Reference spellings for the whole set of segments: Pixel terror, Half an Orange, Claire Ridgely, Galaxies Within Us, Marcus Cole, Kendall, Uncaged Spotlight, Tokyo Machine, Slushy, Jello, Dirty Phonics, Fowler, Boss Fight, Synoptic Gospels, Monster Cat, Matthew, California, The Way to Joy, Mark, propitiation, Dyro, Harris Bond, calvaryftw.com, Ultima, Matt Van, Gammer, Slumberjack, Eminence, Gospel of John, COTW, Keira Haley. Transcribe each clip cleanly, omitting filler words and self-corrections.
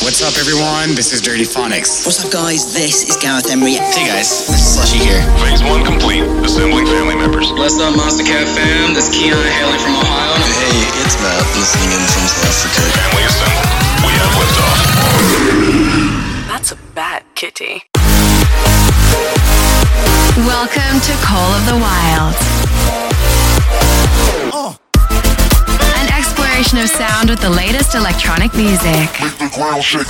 What's up, everyone? This is Dirty Phonics. What's up, guys? This is Gareth Emery. Hey, guys. This is Slushy here. Phase 1 complete. Assembling family members. What's up, Monster Cat fam? This is Keira Haley from Ohio. Hey, it's Matt, listening in from South Africa. Family assembled. We have liftoff. That's a bad kitty. Welcome to Call of the Wild. Oh. An exploration of sound with the latest electronic music. Make the ground shake.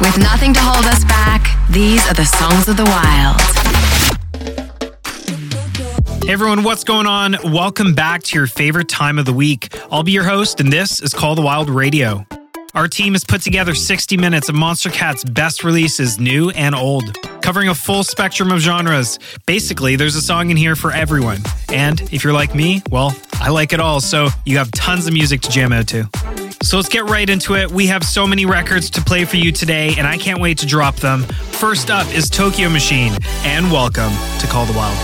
With nothing to hold us back, these are the songs of the wild. Hey everyone, what's going on? Welcome back to your favorite time of the week. I'll be your host, and this is Call of the Wild Radio. Our team has put together 60 minutes of Monster Cat's best releases, new and old, covering a full spectrum of genres. Basically, there's a song in here for everyone. And if you're like me, well, I like it all, so you have tons of music to jam out to. So let's get right into it. We have so many records to play for you today, and I can't wait to drop them. First up is Tokyo Machine, and welcome to Call the Wild.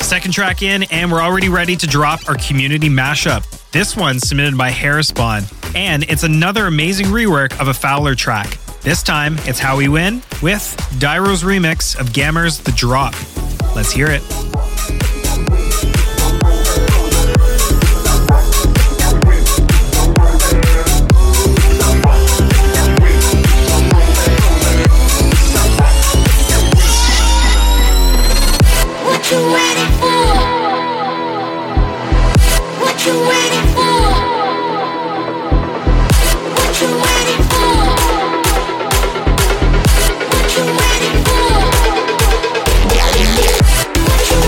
Second track in, and we're already ready to drop our community mashup. This one's submitted by Harris Bond, and it's another amazing rework of a Fowler track. This time, it's How We Win with Dyro's remix of Gammer's The Drop. Let's hear it. What you waiting for? What you waiting for? What you waiting for? What you waiting for? What you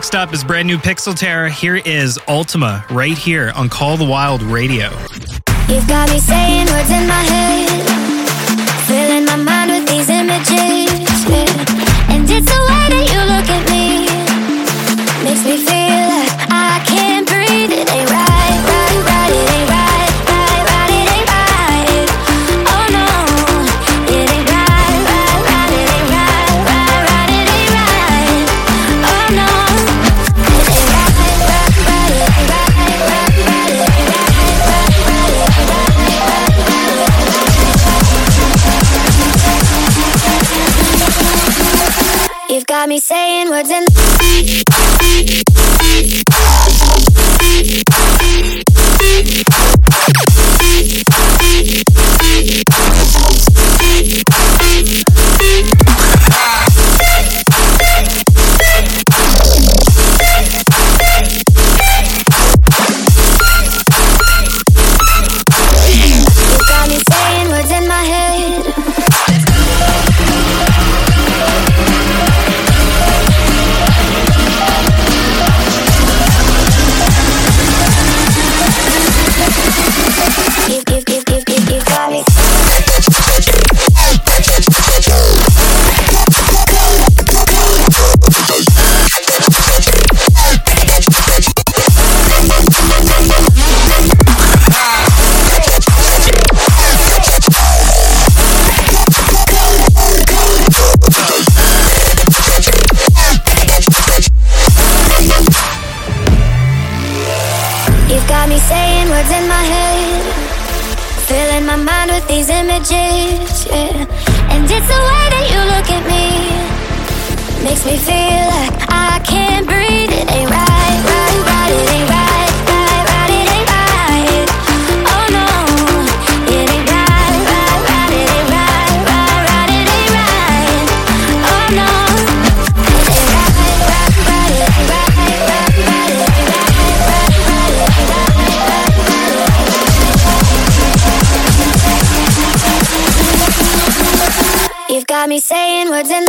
Next up is brand new Pixel Terror. Here is Ultima right here on Call the Wild Radio. You've got me saying words in my head, filling my mind with these images, yeah. And it's the way that you look at me, makes me feel like I can't breathe. It ain't right, it ain't right. Got me saying words in images, yeah. And it's the way that you look at me, makes me feel like I can't breathe. It ain't right, it ain't right. Got me saying words in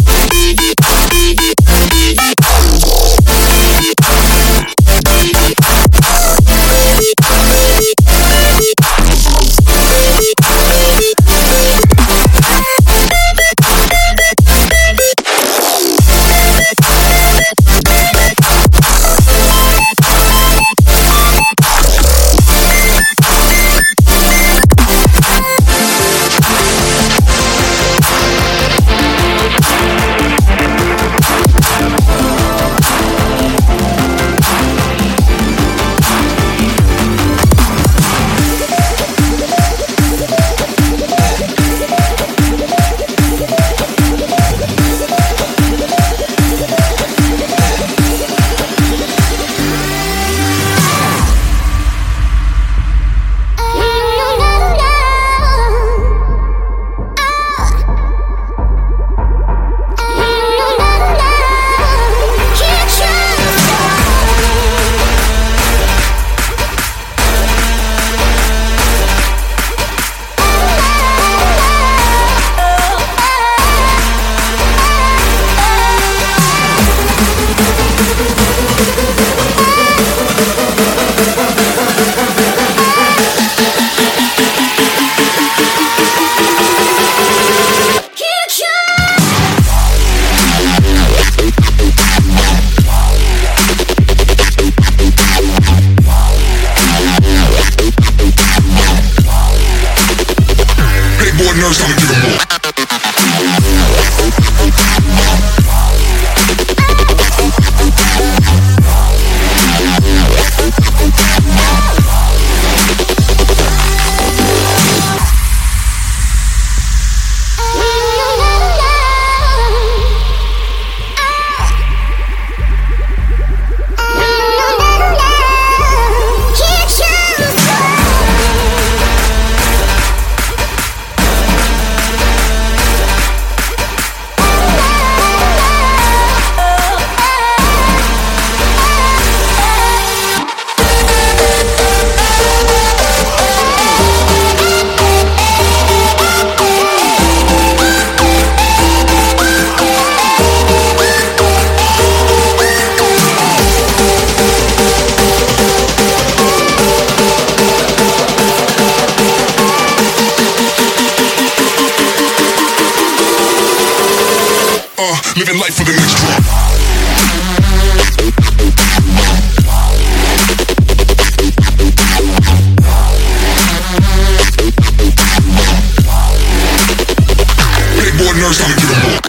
living life for the next drop. Big boy nurse, I'ma get him up.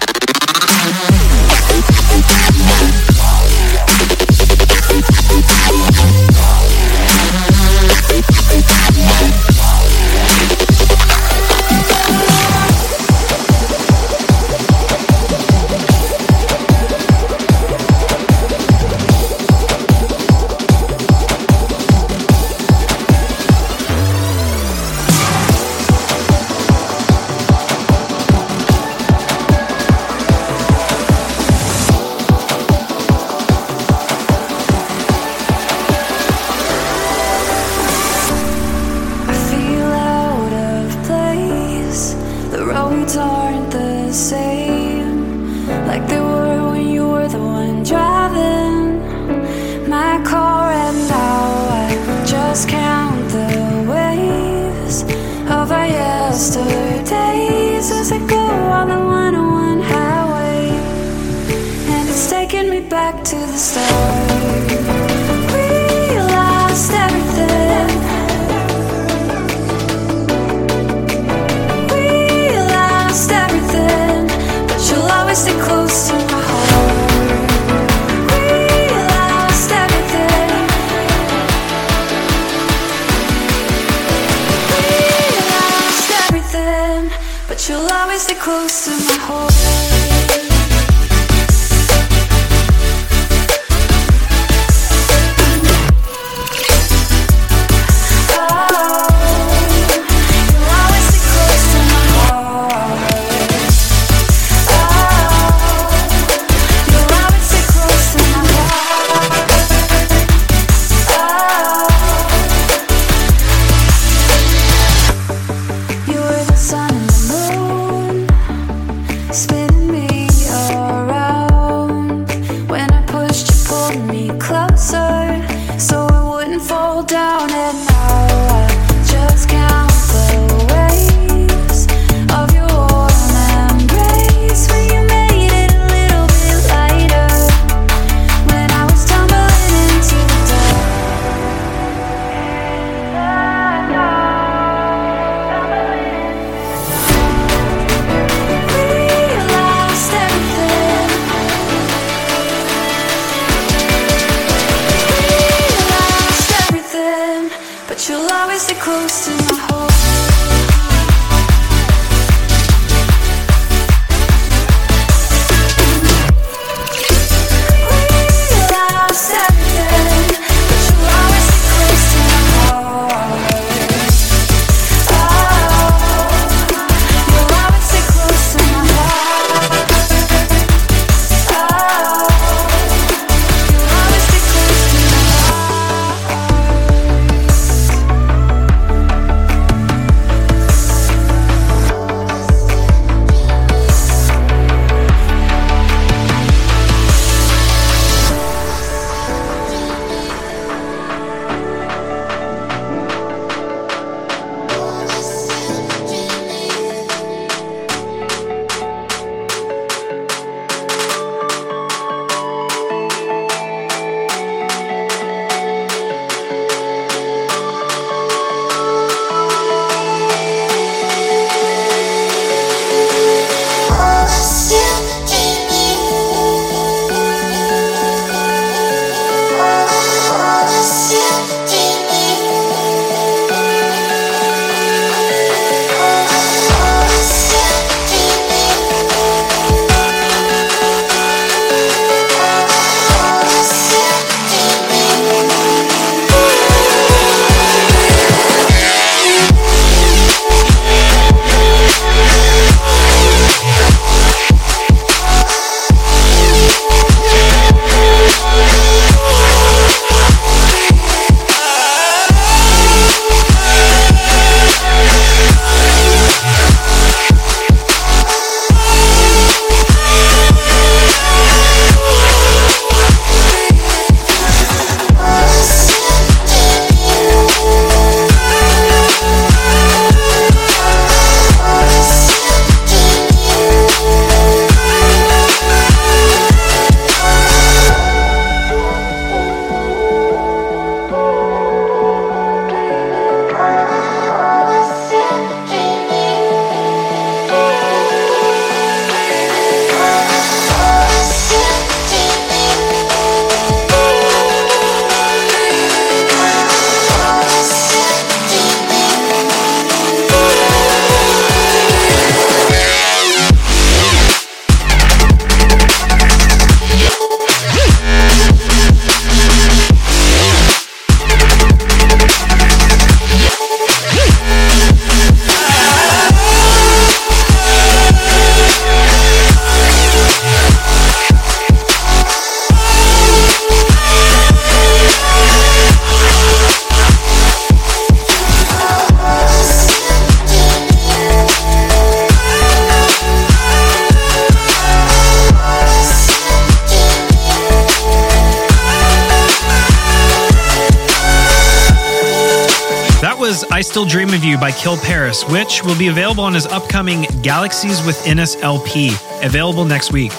was I Still Dream of You by Kill Paris, which will be available on his upcoming Galaxies Within Us LP, available next week.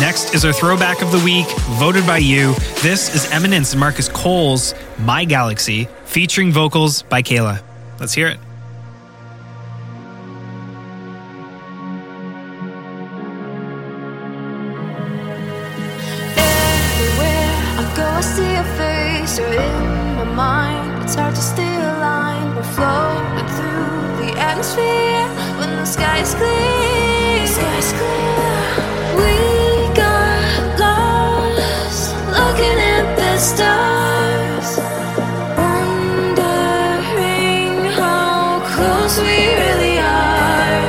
Next is our throwback of the week, voted by you. This is Eminence and Marcus Cole's My Galaxy, featuring vocals by Kayla. Let's hear it. Everywhere I go, I see your face, you're in my mind. It's hard to stay aligned. We're floating through the atmosphere when the sky is clear. The sky is clear. We got lost looking at the stars. We really are,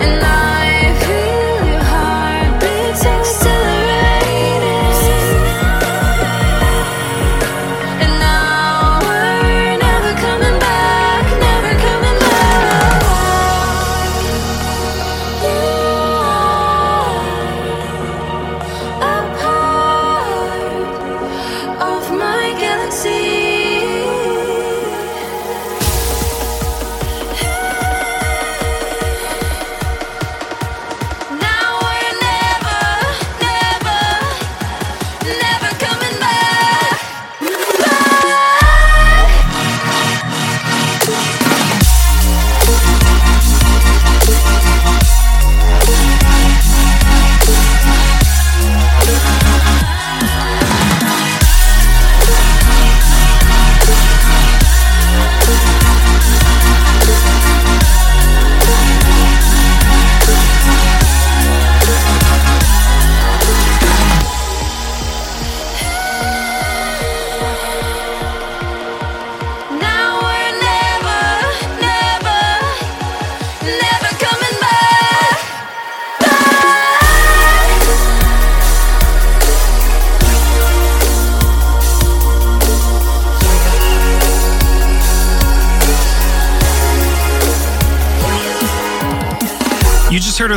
and I feel your heartbeat accelerating, and now we're never coming back, you are a part of my galaxy.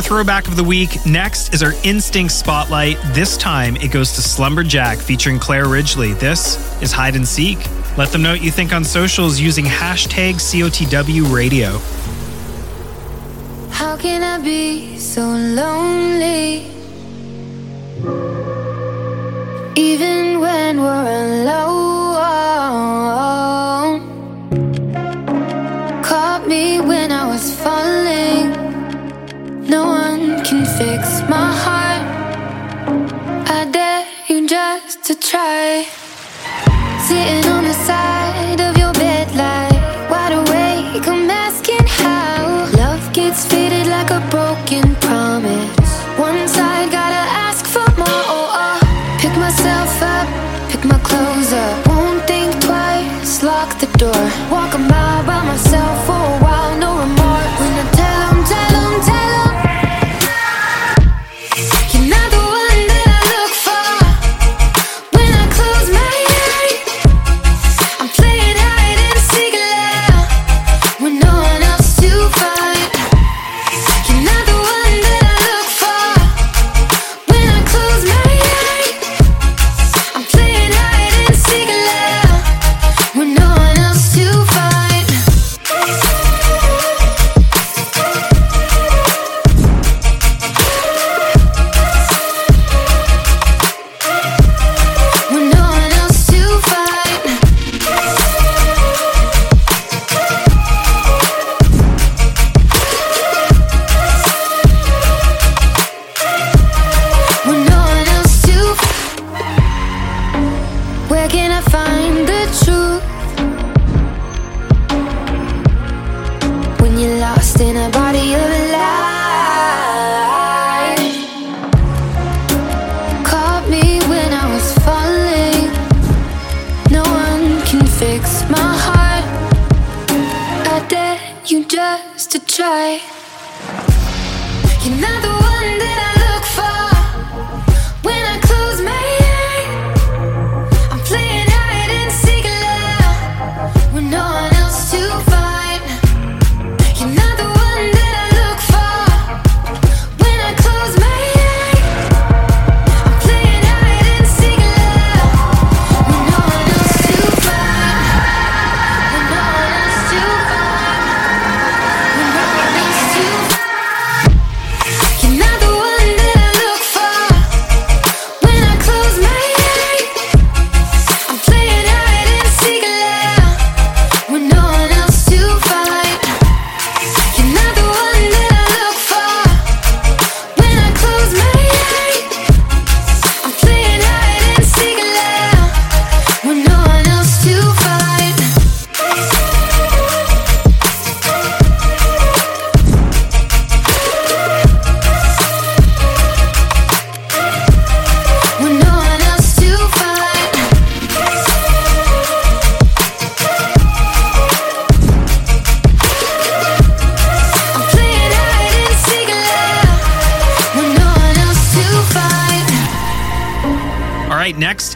Throwback of the week. Next is our Instinct Spotlight. This time it goes to Slumberjack featuring Claire Ridgely. This is Hide and Seek. Let them know what you think on socials using hashtag COTW Radio. How can I be so lonely? just to try. Sitting on the side of your bed like wide awake, I'm asking how. Love gets faded like a broken promise. One side gotta ask for more. Pick myself up, pick my clothes up. Won't think twice, lock the door. Walk a mile by myself for a while, no remorse. When I tell 'em, tell 'em, tell 'em,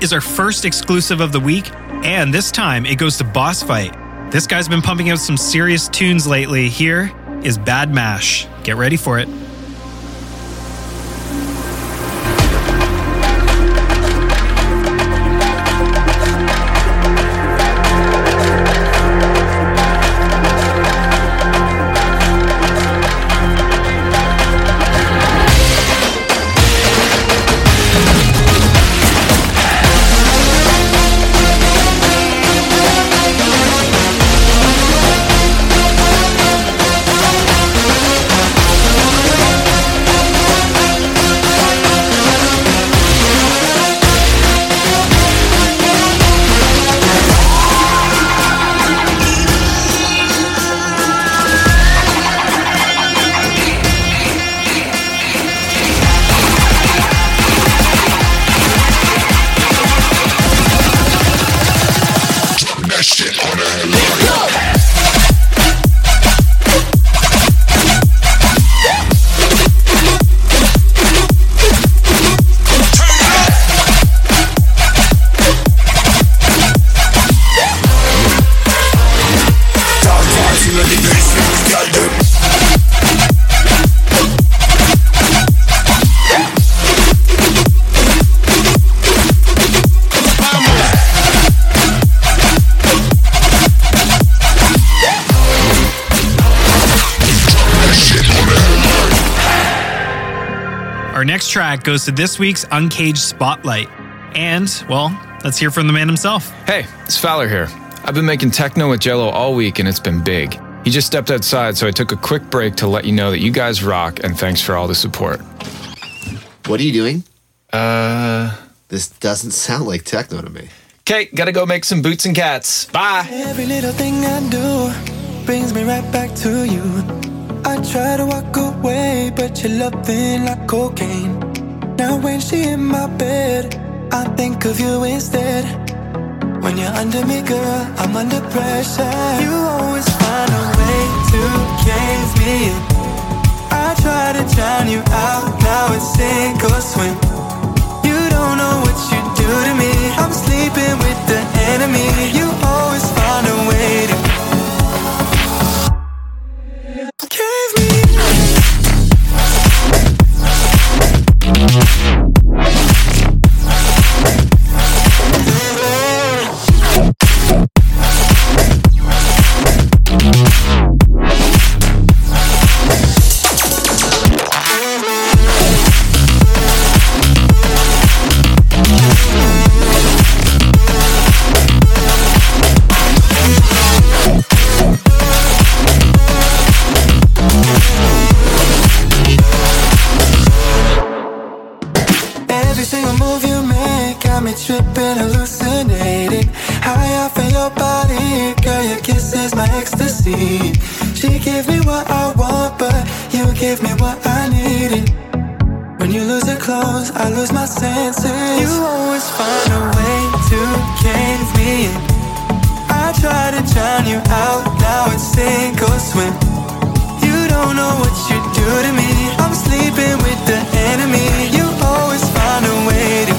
is our first exclusive of the week, and this time it goes to Boss Fight. This guy's been pumping out some serious tunes lately. Here is Bad Mash. Get ready for it. Our next track goes to this week's Uncaged Spotlight. And, well, let's hear from the man himself. Hey, it's Fowler here. I've been making techno with Jello all week and it's been big. He just stepped outside, so I took a quick break to let you know that you guys rock and thanks for all the support. What are you doing? This doesn't sound like techno to me. Okay, gotta go make some boots and cats. Bye. Every little thing I do brings me right back to you. I try to walk away, but you're loving like cocaine. Now when she in my bed, I think of you instead. When you're under me, girl, I'm under pressure. You always find a way to cave me in. I try to drown you out, now it's sink or swim. You don't know what you do to me. I'm sleeping with the enemy. You always find a way to cave me in. Tripping, hallucinating, high off of your body. Girl, your kiss is my ecstasy. She gave me what I want, but you gave me what I needed. When you lose your clothes, I lose my senses. You always find a way to cave me in. I try to drown you out, now it's sink or swim. You don't know what you do to me. I'm sleeping with the enemy. You always find a way to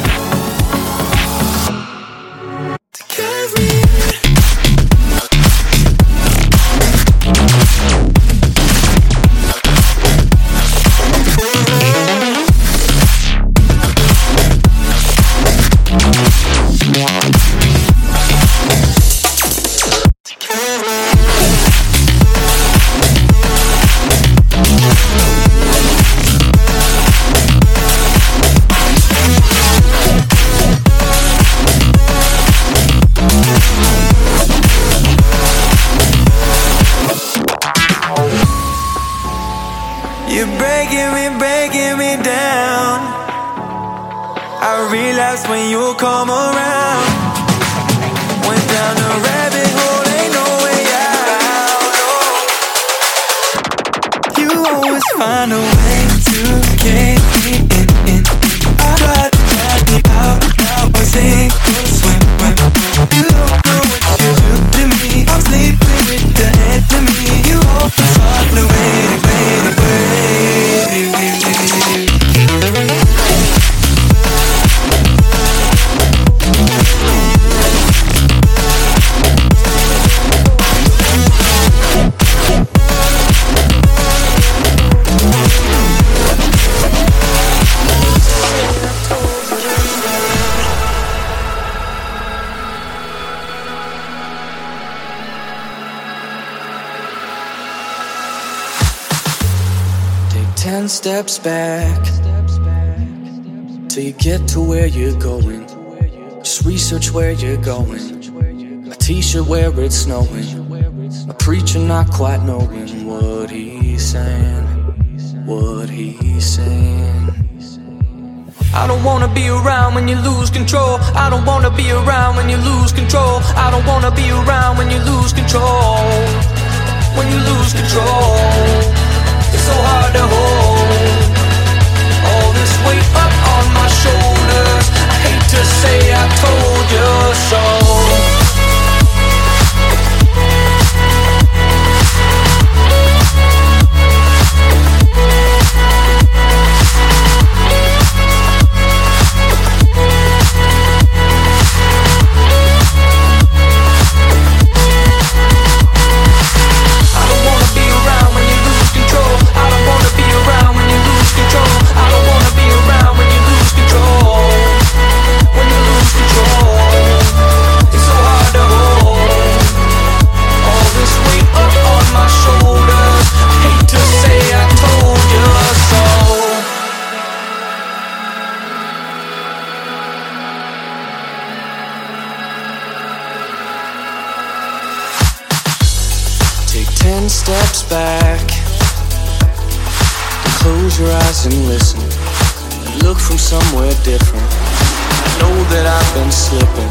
come around. Went down a rabbit hole, ain't no way out, no. You always find a way to get me in. I try to drag me out, now I sink or swim. You don't know what you do to me. I'm sleeping with the enemy. You always find a way. Steps back till you get to where you're going. Just research where you're going. A t-shirt where it's snowing. A preacher not quite knowing what he's saying. What he's saying. I don't wanna be around when you lose control. I don't wanna be around when you lose control. I don't wanna be around when you lose control. When you lose control. It's so hard to hold all this weight up on my shoulders. I hate to say I told you so. Steps back, close your eyes and listen. Look from somewhere different. know that I've been slipping.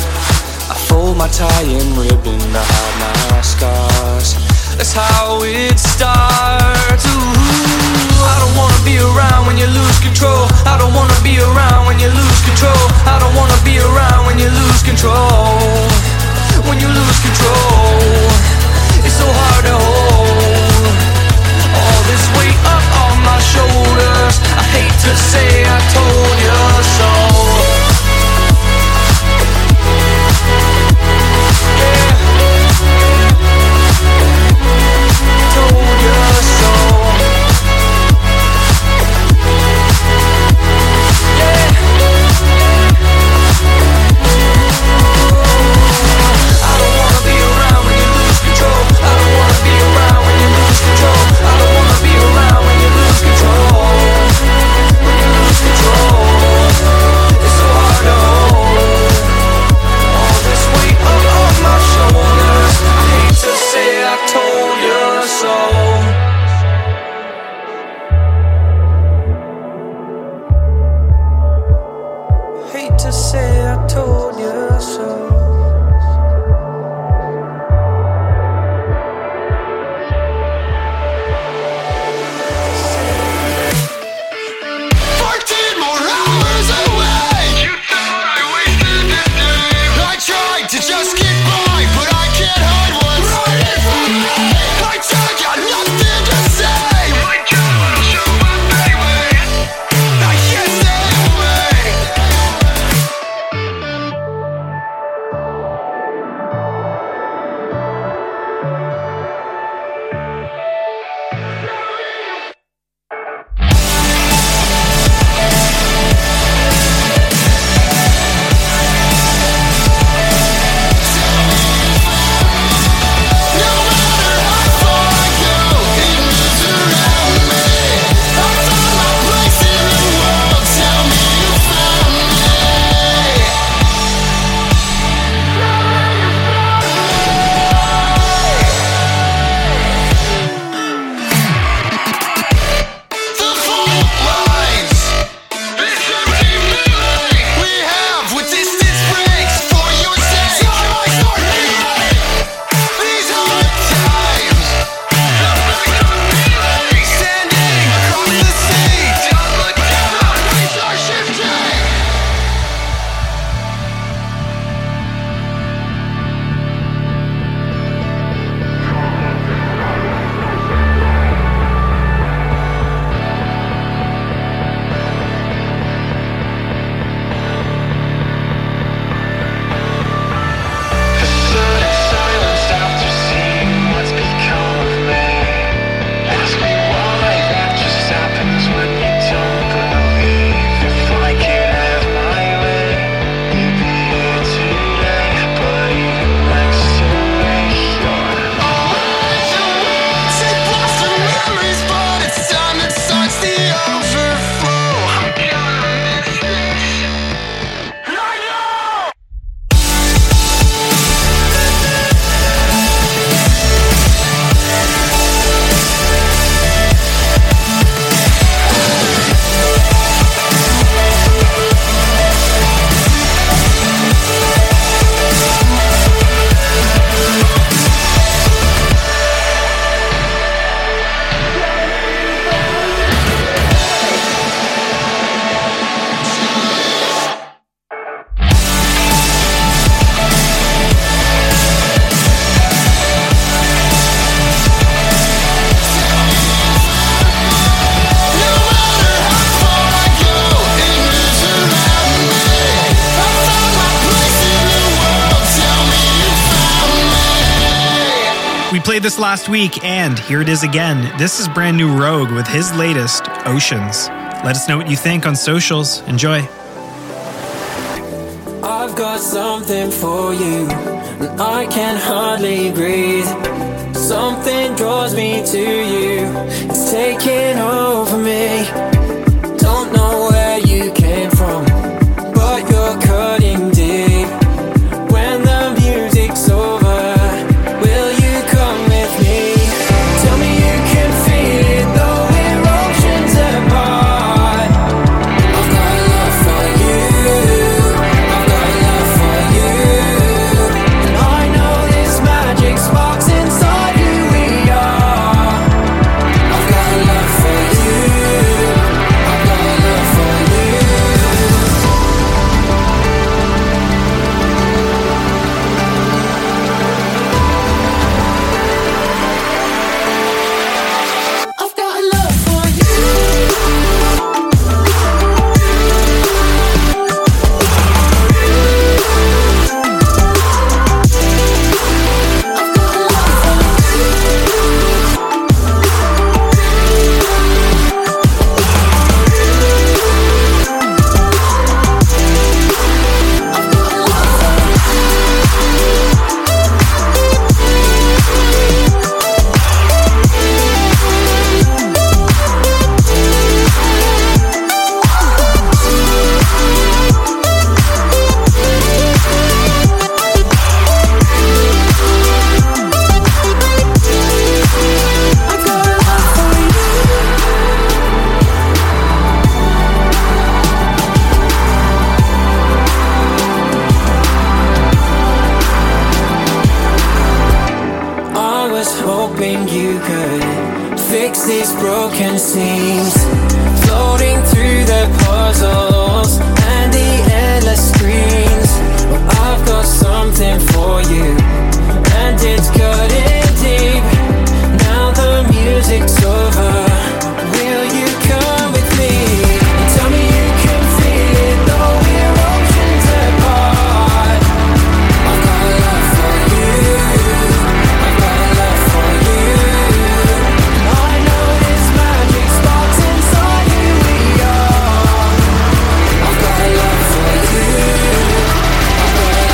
I fold my tie and ribbon to hide my scars. That's how it starts. Ooh. I don't wanna be around when you lose control. I don't wanna be around when you lose control. I don't wanna be around when you lose control. When you lose control, it's so hard to hold. All this weight up on my shoulders. I hate to say I told you so. This last week, and here it is again. This is Brand New Rogue with his latest, Oceans. Let us know what you think on socials. Enjoy. I've got something for you, and I can hardly breathe. Something draws me to you, it's taking over me. Don't know where you came from, but you're cutting deep. When the music's over, broken seams, floating through the puzzles and the endless screens. Well, I've got something for you, and it's cutting deep. Now the music's over. Will you come with me? And tell me you can feel it, though we're oceans apart. I've got a love for you. I've got a love for you. And I know this magic sparks inside who we are. I've got a love for you. I've got a love for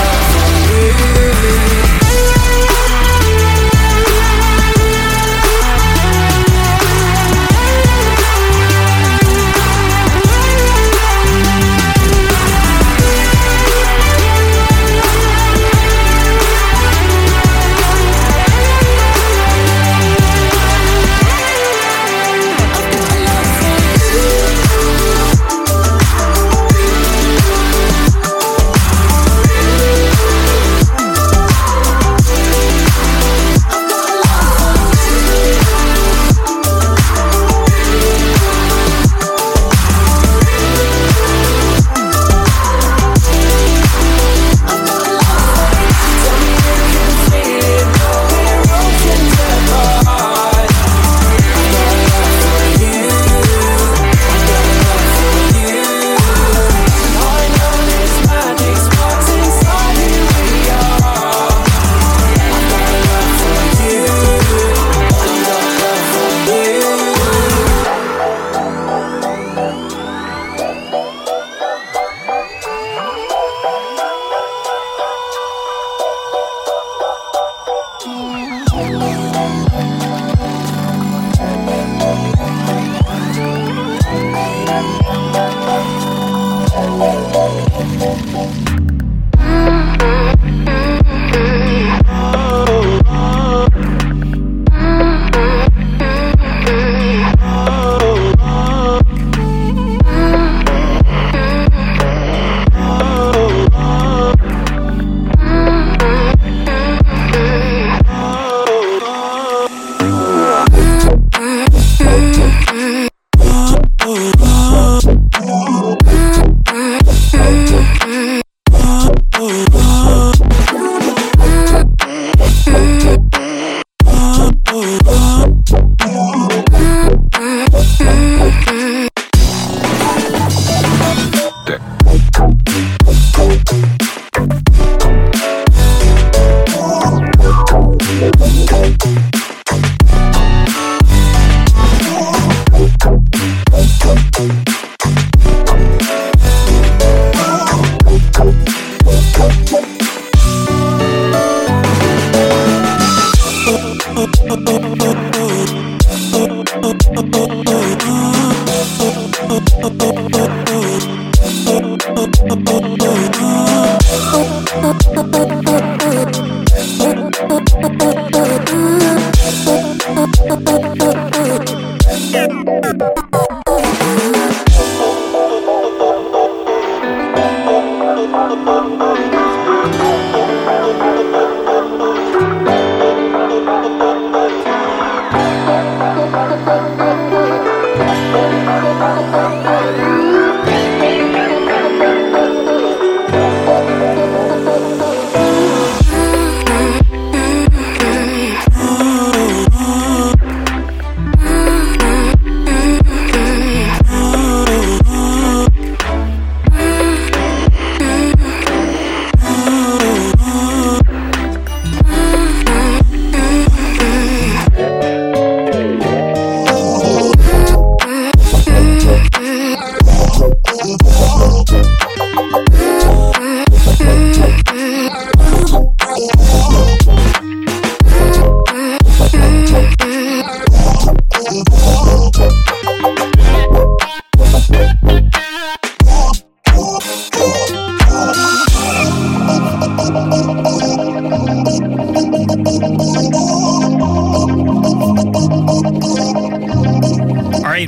you.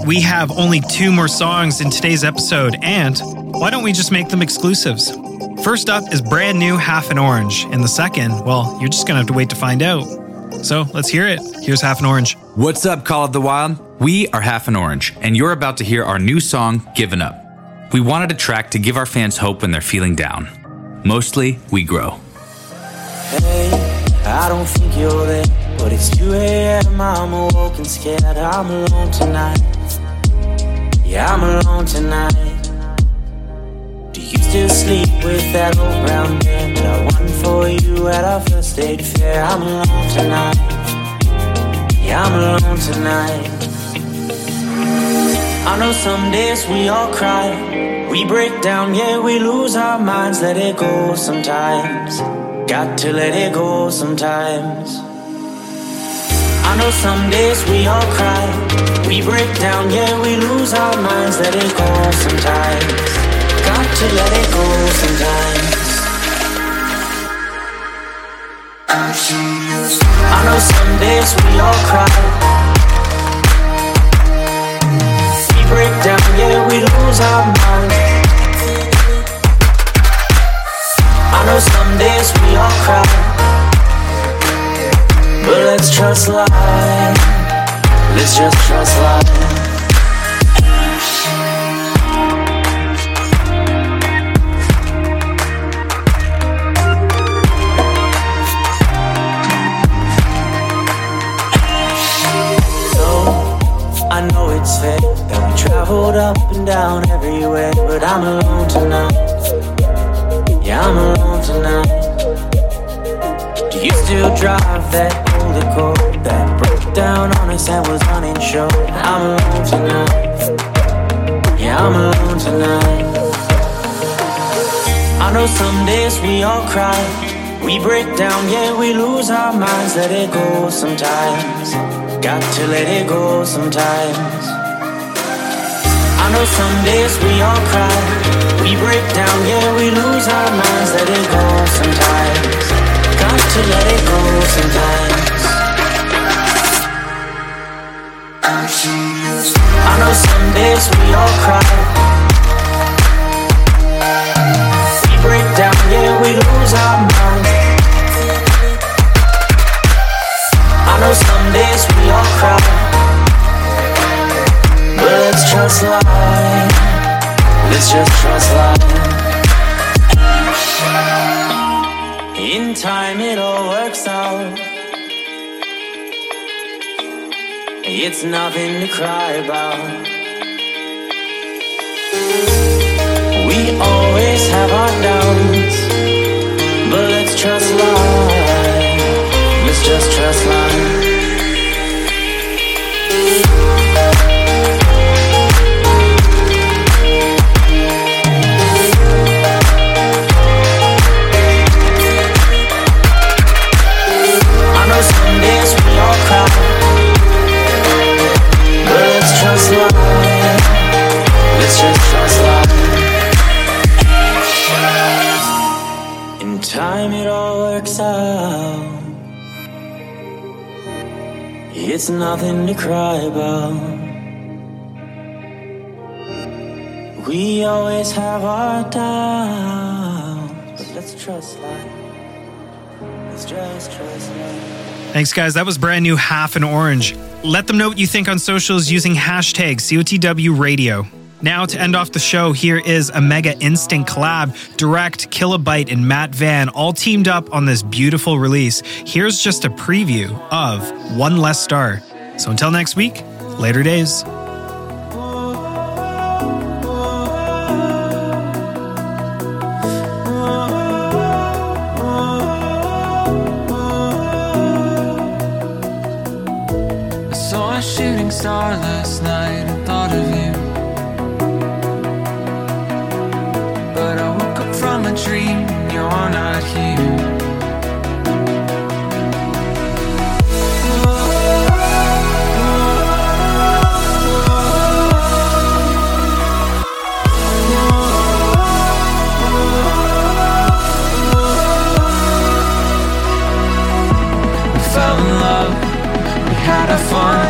We have only two more songs in today's episode, and why don't we just make them exclusives? First up is brand new Half an Orange, and the second, well, you're just going to have to wait to find out. So let's hear it. Here's Half an Orange. What's up, Call of the Wild? We are Half an Orange, and you're about to hear our new song, Given Up. We wanted a track to give our fans hope when they're feeling down. Mostly, we grow. Hey, I don't think you're there, but it's 2 a.m. I'm awoke and scared. I'm alone tonight. Yeah, I'm alone tonight. Do you still sleep with that old brown bear that I won for you at our first date fair? I'm alone tonight. Yeah, I'm alone tonight. I know some days we all cry, we break down, yeah, we lose our minds. Let it go sometimes, got to let it go sometimes. I know some days we all cry, we break down, yeah, we lose our minds. Let it go sometimes, got to let it go sometimes. I know some days we all cry, we break down, yeah, we lose our minds. I know some days we all cry, but let's trust life, let's just trust life. So, I know it's fair that we traveled up and down everywhere, but I'm alone tonight, yeah, I'm alone tonight. Do you still drive that the code that broke down on us and was uninsured? I'm alone tonight, yeah, I'm alone tonight. I know some days we all cry, we break down, yeah, we lose our minds. Let it go sometimes, got to let it go sometimes. I know some days we all cry, we break down, yeah, we lose our minds. Let it go sometimes, got to let it go sometimes. I know some days we all cry, we break down, yeah, we lose our minds. I know some days we all cry, but let's trust life, let's just trust life. In time it all works out, it's nothing to cry about. We always have our doubts, but let's trust life, let's just trust life. I know some days we all cry, let's trust life, let's just trust life. In time it all works out, it's nothing to cry about. We always have our doubts, but let's trust life, let's just trust life. Thanks, guys. That was brand new Half an Orange. Let them know what you think on socials using hashtag COTW Radio. Now to end off the show, here is a mega instant collab. Direct, Kilobyte, and Matt Van all teamed up on this beautiful release. Here's just a preview of One Less Star. So until next week, later days. Shooting star last night, I thought of you, but I woke up from a dream, you're not here. We fell in love, we had our fun.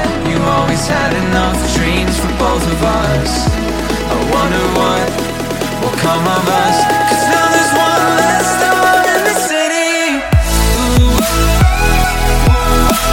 Always had enough dreams for both of us. I wonder what will come of us, 'cause now there's one less star in the city. Ooh. Ooh.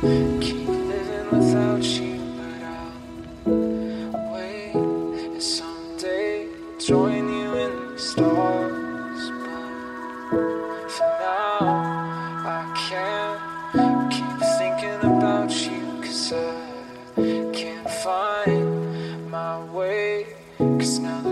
Keep living without you, but I'll wait. And someday I'll join you in the stars. But for now, I can't keep thinking about you, 'cause I can't find my way. 'Cause now